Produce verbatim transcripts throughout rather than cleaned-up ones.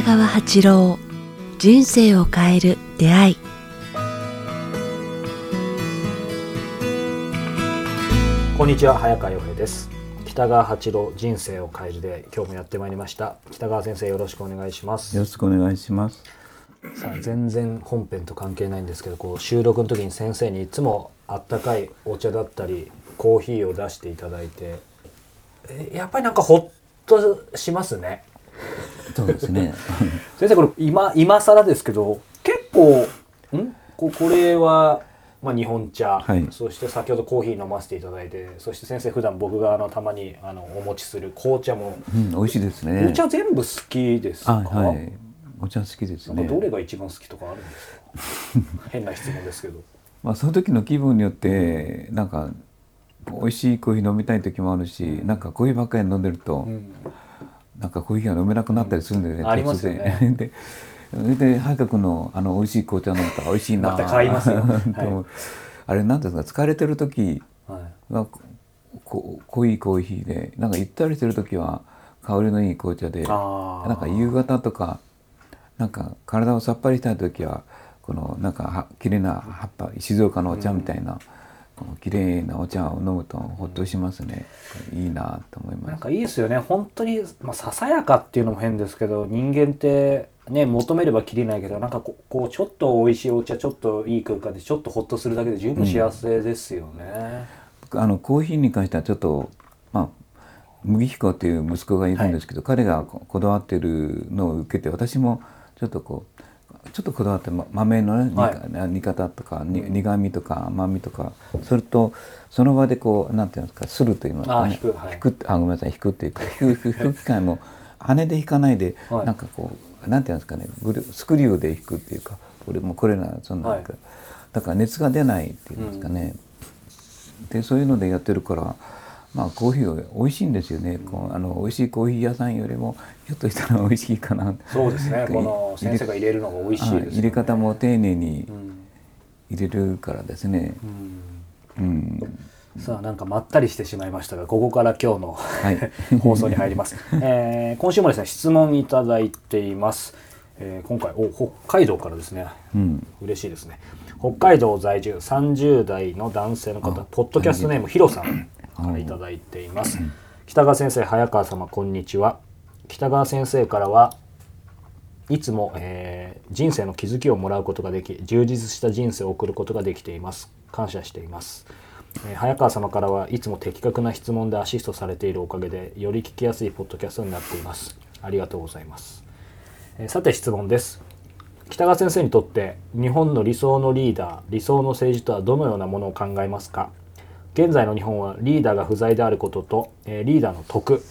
北川八郎、人生を変える出会い。こんにちは、早川洋平です。北川八郎、人生を変える出会い、今日もやってまいりました。北川先生、よろしくお願いします。よろしくお願いします。さあ、全然本編と関係ないんですけど、こう収録の時に先生にいつもあったかいお茶だったりコーヒーを出していただいて、やっぱりなんかホッとしますね。そうですね。先生、これ 今, 今更ですけど、結構ん こ, これは、まあ、日本茶、はい、そして先ほどコーヒー飲ませていただいて、そして先生普段僕があのたまにあのお持ちする紅茶も、うん、美味しいですね。お茶全部好きですか？はい、お茶好きですね。どれが一番好きとかあるんですか？変な質問ですけど。まあ、その時の気分によってなんか美味しいコーヒー飲みたい時もあるし、なんかコーヒーばっかり飲んでると、うん、なんかコーヒーが飲めなくなったりするんでね、うん、ありますよね。で、で早川君のあの美味しい紅茶飲んだら美味しいなまた買いますよ、はい、あれなんですか、疲れてる時は濃いコーヒーで、なんかゆったりしてる時は香りのいい紅茶で、なんか夕方とかなんか体をさっぱりしたい時はこのなんか綺麗な葉っぱ、静岡のお茶みたいな、うん、綺麗なお茶を飲むとほっとしますね、うん、いいなと思います。なんかいいですよね、本当に。まあ、ささやかっていうのも変ですけど、人間ってね、求めればきりないけど、なんかこ う, こうちょっと美味しいお茶、ちょっといい空間でちょっとほっとするだけで十分幸せですよね、うん、あのコーヒーに関してはちょっと、まあ、麦彦っていう息子がいるんですけど、はい、彼がこだわってるのを受けて、私もちょっとこうちょっとこだわって豆の、ね、はい、煮方とか、に苦味とか甘みとか、それとその場でこうなんていうんですか、すると言いますかね、引く、はい、引く、あ、ごめんなさい、引くっていうか、引く、引く機械も羽で引かないで、はい、なんかこうなんていうんですかね、スクリューで引くっていうか、これもこれな、そんな、はい、だから熱が出ないっていうんですかね、うん、でそういうのでやってるから、まあコーヒー美味しいんですよね、うん、あの美味しいコーヒー屋さんよりもひょっとしたら美味しいかな。そうですね、この先生が入れるのが美味しいです、ね、入れ方も丁寧に入れるからですね、うんうん、さあ、なんかまったりしてしまいましたが、ここから今日の、はい、放送に入ります、えー、今週もですね、質問いただいています、えー、今回お北海道からですね、うん、嬉しいですね。北海道在住さんじゅうだいの男性の方、ポッドキャストネームひろさんいただいています。北川先生、早川様、こんにちは。北川先生からはいつも、えー、人生の気づきをもらうことができ、充実した人生を送ることができています。感謝しています。えー、早川様からはいつも的確な質問でアシストされているおかげで、より聞きやすいポッドキャストになっています。ありがとうございます。えー、さて質問です。北川先生にとって日本の理想のリーダー、理想の政治とはどのようなものを考えますか？現在の日本はリーダーが不在であることと、えー、リーダーの徳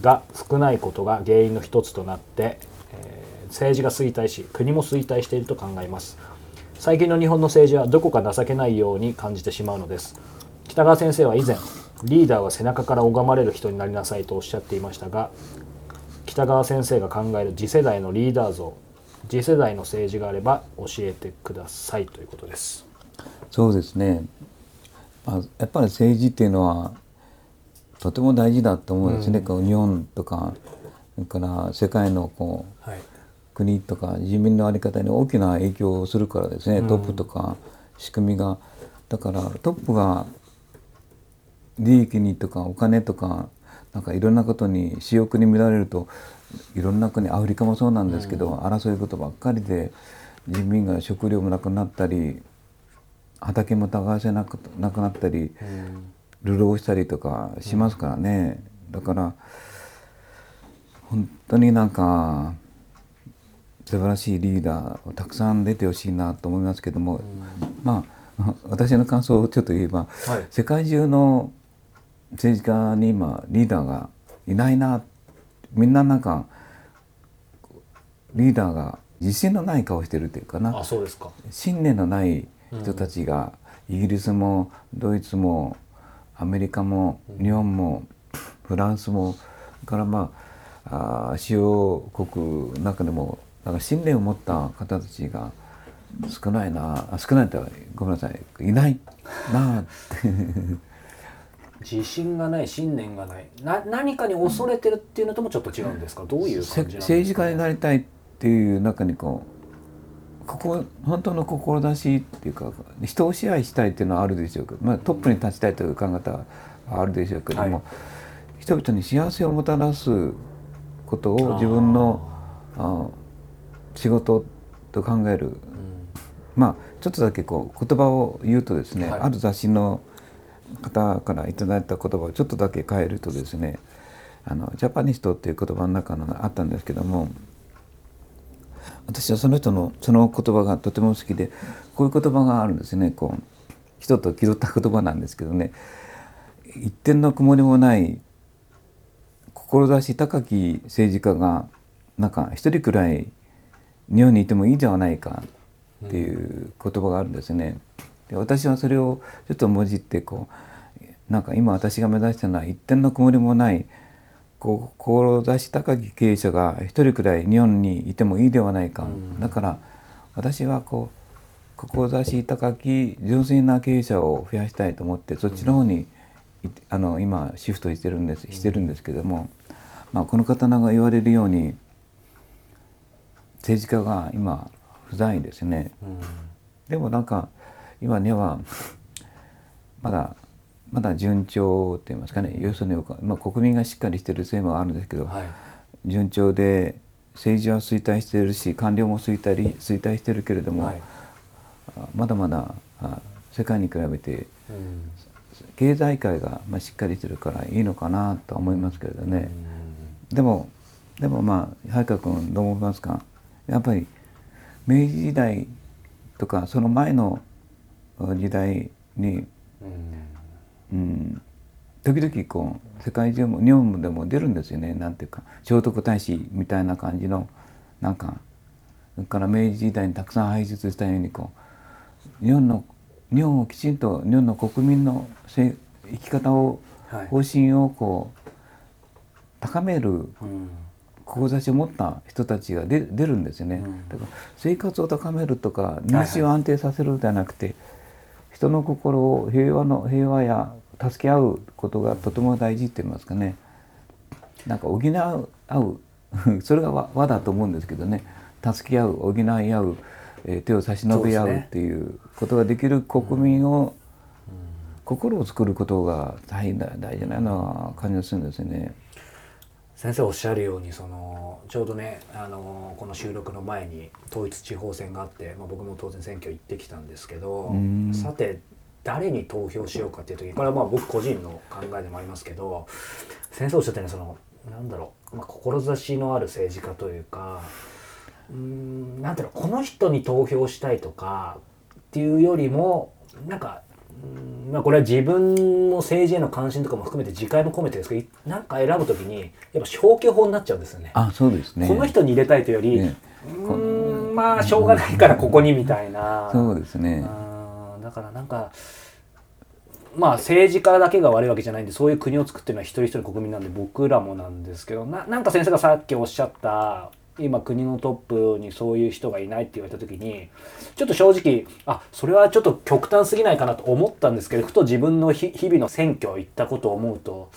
が少ないことが原因の一つとなって、えー、政治が衰退し、国も衰退していると考えます。最近の日本の政治はどこか情けないように感じてしまうのです。北川先生は以前、リーダーは背中から拝まれる人になりなさいとおっしゃっていましたが、北川先生が考える次世代のリーダー像、次世代の政治があれば教えてくださいということです。そうですね。やっぱり政治っていうのはとても大事だと思うんですね、うん、日本とか、それから世界のこう、はい、国とか人民の在り方に大きな影響をするからですね、トップとか仕組みが、うん、だからトップが利益にとかお金とか、なんかいろんなことに私欲に乱れると、いろんな国、アフリカもそうなんですけど、うん、争いことばっかりで、人民が食料もなくなったり、畑も耕せなくなったり、流浪したりとかしますからね、うん、だから本当になんか素晴らしいリーダーをたくさん出てほしいなと思いますけども、うん、まあ私の感想をちょっと言えば、はい、世界中の政治家に今リーダーがいないな、みんななんかリーダーが自信のない顔してるというかな。あ、そうですか。信念のない人たちが、イギリスもドイツもアメリカも日本もフランスもから、まあ主要国の中でもなんか信念を持った方たちが少ないな、あ、少ないとはごめんなさい、いないなって自信がない、信念がない、な何かに恐れてるっていうのともちょっと違うんですか？どういう感じなんですか？政治家になりたいっていう中にこうここ本当の志っていうか人を支配したいっていうのはあるでしょうけど、まあ、トップに立ちたいという考え方はあるでしょうけども、はい、人々に幸せをもたらすことを自分のあ仕事と考える、うん、まあちょっとだけこう言葉を言うとですね、はい、ある雑誌の方からいただいた言葉をちょっとだけ変えるとですね、あのジャパニストっていう言葉の中のあったんですけども、私はその人のその言葉がとても好きで、こういう言葉があるんですね。こう人と気取った言葉なんですけどね、一点の曇りもない志高き政治家がなんか一人くらい日本にいてもいいじゃないかっていう言葉があるんですね。で私はそれをちょっともじってこうなんか今私が目指したのは一点の曇りもない志高き経営者が一人くらい日本にいてもいいではないか、うん、だから私はこう志高き純粋な経営者を増やしたいと思ってそっちの方に、うん、あの今シフトしてるんです、してるんですけども、まあ、この方が言われるように政治家が今不在ですね、うん、でもなんか今にはまだまだ順調と言いますかね、要するに、まあ、国民がしっかりしているせいもあるんですけど、はい、順調で政治は衰退しているし官僚も衰退、衰退しているけれども、はい、まだまだ世界に比べて、うん、経済界がしっかりしているからいいのかなと思いますけれどね、うん、でもでもまあ早川君どう思いますか？やっぱり明治時代とかその前の時代に、うんうん、時々こう世界中も日本でも出るんですよね。なんていうか聖徳太子みたいな感じのなんかそれから明治時代にたくさん輩出したようにこう日本の日本をきちんと日本の国民の生き方を、はい、方針をこう高める、うん志を持った人たちが出るんですよね、うん、だから生活を高めるとか日を安定させるではなくて、はいはい、人の心を平和の平和や助け合うことがとても大事って言いますかね、なんか補い合うそれが和だと思うんですけどね、助け合う補い合う、えー、手を差し伸べ合うっていうことができる国民を、うんうん、心を作ることが大変だ大事なような感じがするんですよね。先生おっしゃるようにそのちょうどねあのこの収録の前に統一地方選があって、まあ、僕も当然選挙行ってきたんですけど、さて誰に投票しようかっていう時これはまあ僕個人の考えでもありますけど、先生おっしゃったようにそのなんだろう、まあ、志のある政治家というかうーんなんていうのこの人に投票したいとかっていうよりもなんかまあ、これは自分の政治への関心とかも含めて自戒も込めてですけど、なんか選ぶときにやっぱ消去法になっちゃうんですよね。あ、そうですね。この人に入れたいというより、ね、うーんまあしょうがないからここにみたいな。そうですね。あ、だからなんかまあ政治家だけが悪いわけじゃないんで、そういう国を作ってるのは一人一人国民なんで僕らもなんですけど、 な, なんか先生がさっきおっしゃった今国のトップにそういう人がいないって言われた時にちょっと正直あそれはちょっと極端すぎないかなと思ったんですけど、ふと自分の日々の選挙行ったことを思うと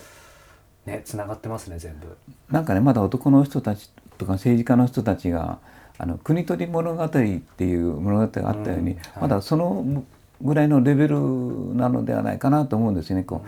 ねつながってますね全部。なんかねまだ男の人たちとか政治家の人たちがあの国取り物語っていう物語があったように、うんはい、まだそのぐらいのレベルなのではないかなと思うんですよね。こう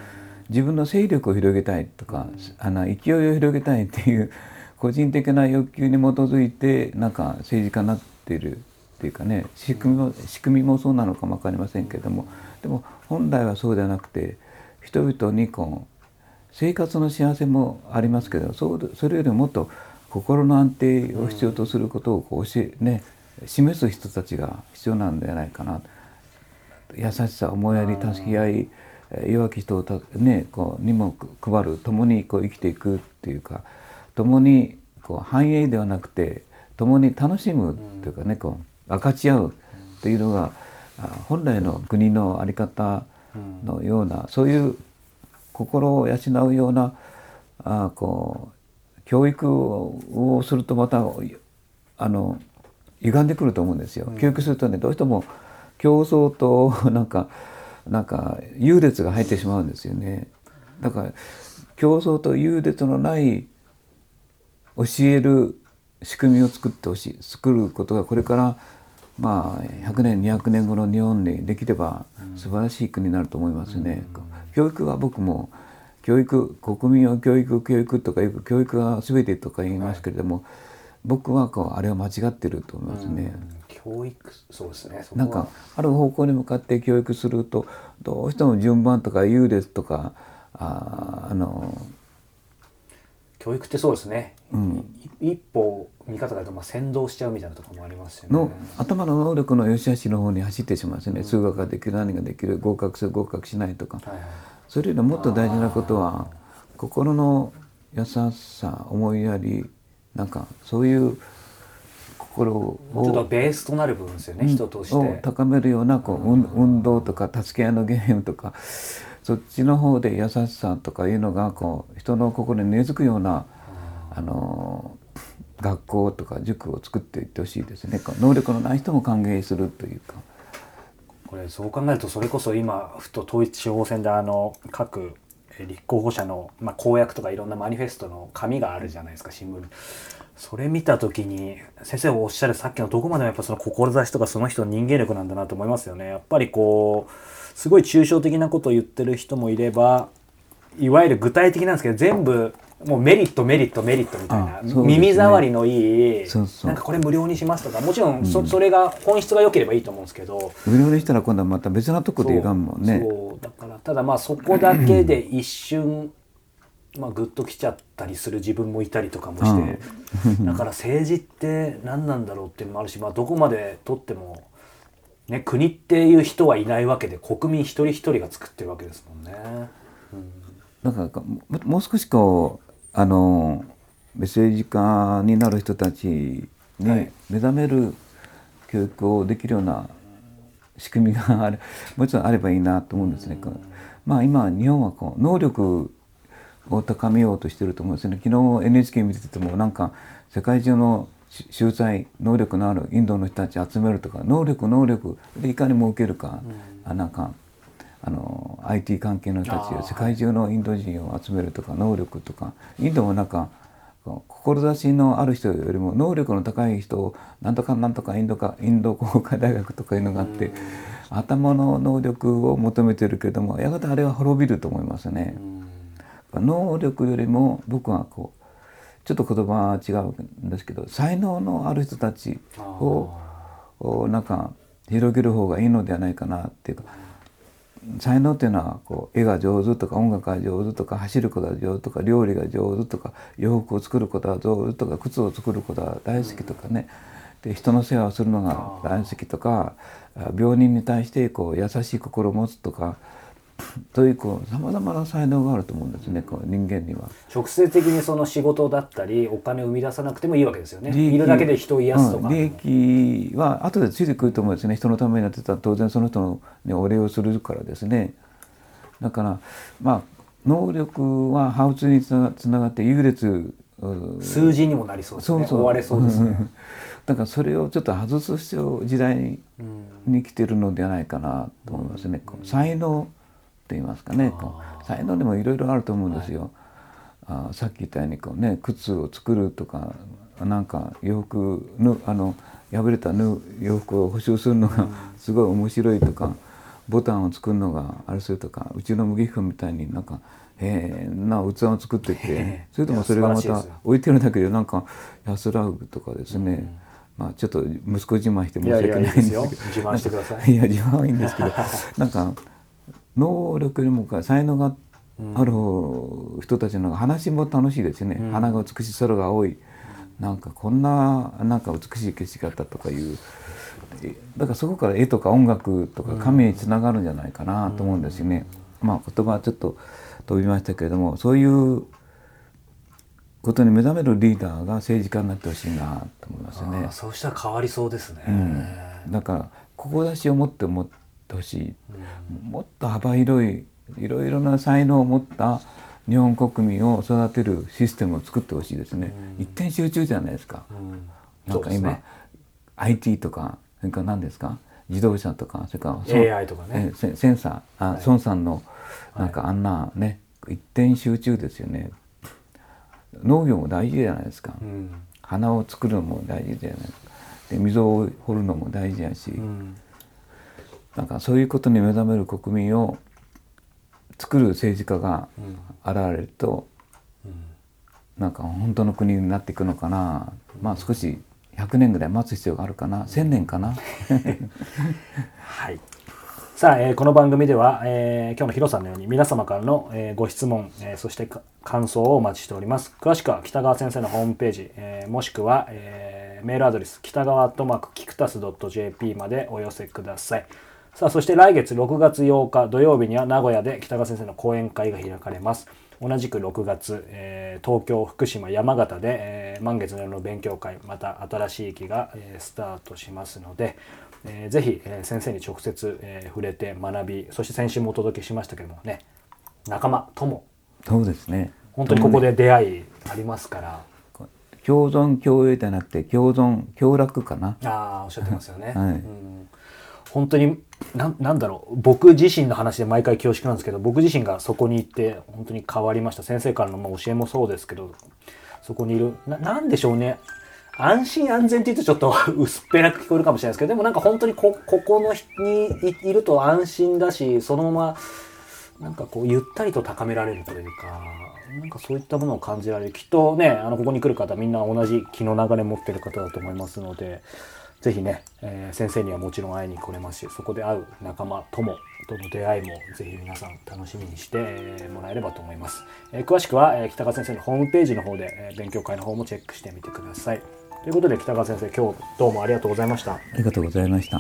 自分の勢力を広げたいとか、うん、あの勢いを広げたいっていう個人的な欲求に基づいてなんか政治家になっているっていうかね、仕組みも、仕組みもそうなのかも分かりませんけれども、でも本来はそうではなくて人々にこう生活の幸せもありますけど、そうそれよりもっと心の安定を必要とすることをこう教え、ね、示す人たちが必要なんではないかな。優しさ、思いやり、助け合い、弱き人をた、ね、こうにも配る、共にこう生きていくっていうか、共にこう繁栄ではなくて共に楽しむというかね、こう分かち合うというのが本来の国の在り方のような、そういう心を養うようなあこう教育をするとまたあの歪んでくると思うんですよ。教育するとねどうしても競争となんかなんか優劣が入ってしまうんですよね。だから競争と優劣のない教える仕組みを作ってほしい、作ることがこれからまあひゃくねんにひゃくねんごの日本にできれば素晴らしい国になると思いますね。教育は僕も教育、国民は教育教育とかよく教育は全てとか言いますけれども、はい、僕はこうあれは間違ってると思いますね。教育、そうですね。なんかある方向に向かって教育するとどうしても順番とか優劣とかああの教育ってそうですね、うん、一歩見方だとまあ先導しちゃうみたいなところもありますよね。の頭の能力の良し悪しの方に走ってしまうんですね、うん、数学ができる何ができる合格する合格しないとか、はいはい、それよりもっと大事なことは心の優しさ思いやりなんかそういう心をちょっとベースとなる部分ですよね、うん、人としてを高めるようなこう、うん、運動とか助け合いのゲームとかそっちの方で優しさとかいうのがこう人の心に根付くようなあの学校とか塾を作っていってほしいですね。能力のない人も歓迎するというか。これそう考えるとそれこそ今ふと統一地方選であの各立候補者の、まあ、公約とかいろんなマニフェストの紙があるじゃないですか新聞。それ見たときに先生おっしゃるさっきのどこまでもやっぱその志とかその人の人間力なんだなと思いますよね。やっぱりこうすごい抽象的なことを言ってる人もいればいわゆる具体的なんですけど全部もうメリットメリットメリットみたいな、ね、耳障りのいいそうそうなんかこれ無料にしますとかもちろん そ,、うん、それが本質が良ければいいと思うんですけど無料にしたら今度はまた別なとこでいかんもんね。そうそうだからただまあそこだけで一瞬まあグッときちゃったりする自分もいたりとかもしてだから政治って何なんだろうっていうのもあるし、まあ、どこまで取ってもね、国っていう人はいないわけで国民一人一人が作ってるわけですもんね、うん、だからもう少しこうあの政治家になる人たちに目覚める教育をできるような仕組みがあるもちろんあればいいなと思うんですね、うん、まあ今日本はこう能力を高めようとしてると思うんですね。昨日 エヌエイチケー 見ててもなんか世界中の秀才能力のあるインドの人たち集めるとか能力能力でいかに儲けるか、うん、あなんかあの アイティー 関係の人たち世界中のインド人を集めるとか能力とかインドもなんか志のある人よりも能力の高い人をなんとかなんとかインドかインド工科大学とかいうのがあって、うん、頭の能力を求めてるけれどもやがてあれは滅びると思いますね、うん、能力よりも僕はこうちょっと言葉は違うんですけど才能のある人たちをなんか広げる方がいいのではないかなっていうか才能っていうのはこう絵が上手とか音楽が上手とか走ることが上手とか料理が上手とか洋服を作ることが上手とか靴を作ることが大好きとかねで人の世話をするのが大好きとか病人に対してこう優しい心を持つとかというこう様々な才能があると思うんですね。こう人間には直接的にその仕事だったりお金を生み出さなくてもいいわけですよね。いるだけで人を癒すとか、うん、利益は後でついてくると思うんですね。人のためになってたら当然その人の、ね、お礼をするからですね。だからまあ能力はハウツにつな が, つながって優劣数字にもなりそうですね。そうそう追われそうですねだからそれをちょっと外す必要時代 に,、うん、に来てるのではないかなと思いますね、うん、才能と言いますかね、才能でもいろいろあると思うんですよ、はい、あさっき言ったようにこう、ね、靴を作るとかなんか洋服ぬあの破れたぬ洋服を補修するのがすごい面白いとか、うん、ボタンを作るのがあれするとかうちの麦彦みたいになんか変な器を作っててそれともそれがまた置いてるだけでなんか安らぐとかですね、うん、まあ、ちょっと息子自慢して申し訳ないんですけどいやいやいいですよ自慢してくださいいや自慢はいいんですけどなんか能力よりも才能がある人たちの話も楽しいですね、うん、花が美しい空が青いなんかこん な, なんか美しい景色だったとかいうだからそこから絵とか音楽とか神につながるんじゃないかなと思うんですよね、うん、まあ言葉はちょっと飛びましたけれどもそういうことに目覚めるリーダーが政治家になってほしいなと思いますね。あそうしたら変わりそうですね、うん、だから志を持って持ってほしい、うん、もっと幅広いいろいろな才能を持った日本国民を育てるシステムを作ってほしいですね、うん、一点集中じゃないですか、うん、なんか今、ね、アイティー とかそれから何ですか自動車とかそれから エーアイ とかねセンサーあ、はい、孫さんのなんかあんなね、はい、一点集中ですよね。農業も大事じゃないですか、うん、花を作るのも大事じゃないですか。で溝を掘るのも大事やし、うん、なんかそういうことに目覚める国民を作る政治家が現れると、うんうん、なんか本当の国になっていくのかな、うん、まあ少しひゃくねんぐらい待つ必要があるかな、せんねんかなはい、さあ、えー、この番組では、えー、今日のヒロさんのように皆様からの、えー、ご質問、えー、そして感想をお待ちしております。詳しくは北川先生のホームページ、えー、もしくは、えー、メールアドレス北川キクタス ドット ジェーピー までお寄せください。さあ、そして来月ろくがつようか土曜日には名古屋で北川先生の講演会が開かれます。同じくろくがつ、えー、東京、福島、山形で、えー、満月の夜の勉強会、また新しい期が、えー、スタートしますので、えー、ぜひ、えー、先生に直接、えー、触れて学び、そして先週もお届けしましたけどもね、仲間、友、そうですね、本当にここで出会いありますから、ね、共存共栄じゃなくて共存共楽かな。ああ、おっしゃってますよね、はい、うん、本当に な, なんだろう僕自身の話で毎回恐縮なんですけど、僕自身がそこに行って本当に変わりました。先生からのまあ教えもそうですけど、そこにいる な, なんでしょうね、安心安全って言うとちょっと薄っぺらく聞こえるかもしれないですけど、でもなんか本当に こ, ここのに い, いると安心だし、そのままなんかこうゆったりと高められるというか、なんかそういったものを感じられる。きっとね、あのここに来る方みんな同じ気の流れ持ってる方だと思いますので、ぜひね、えー、先生にはもちろん会いに来れますし、そこで会う仲間、友との出会いもぜひ皆さん楽しみにしてもらえればと思います。えー、詳しくは、えー、北川先生のホームページの方で、えー、勉強会の方もチェックしてみてください。ということで北川先生、今日どうもありがとうございました。ありがとうございました。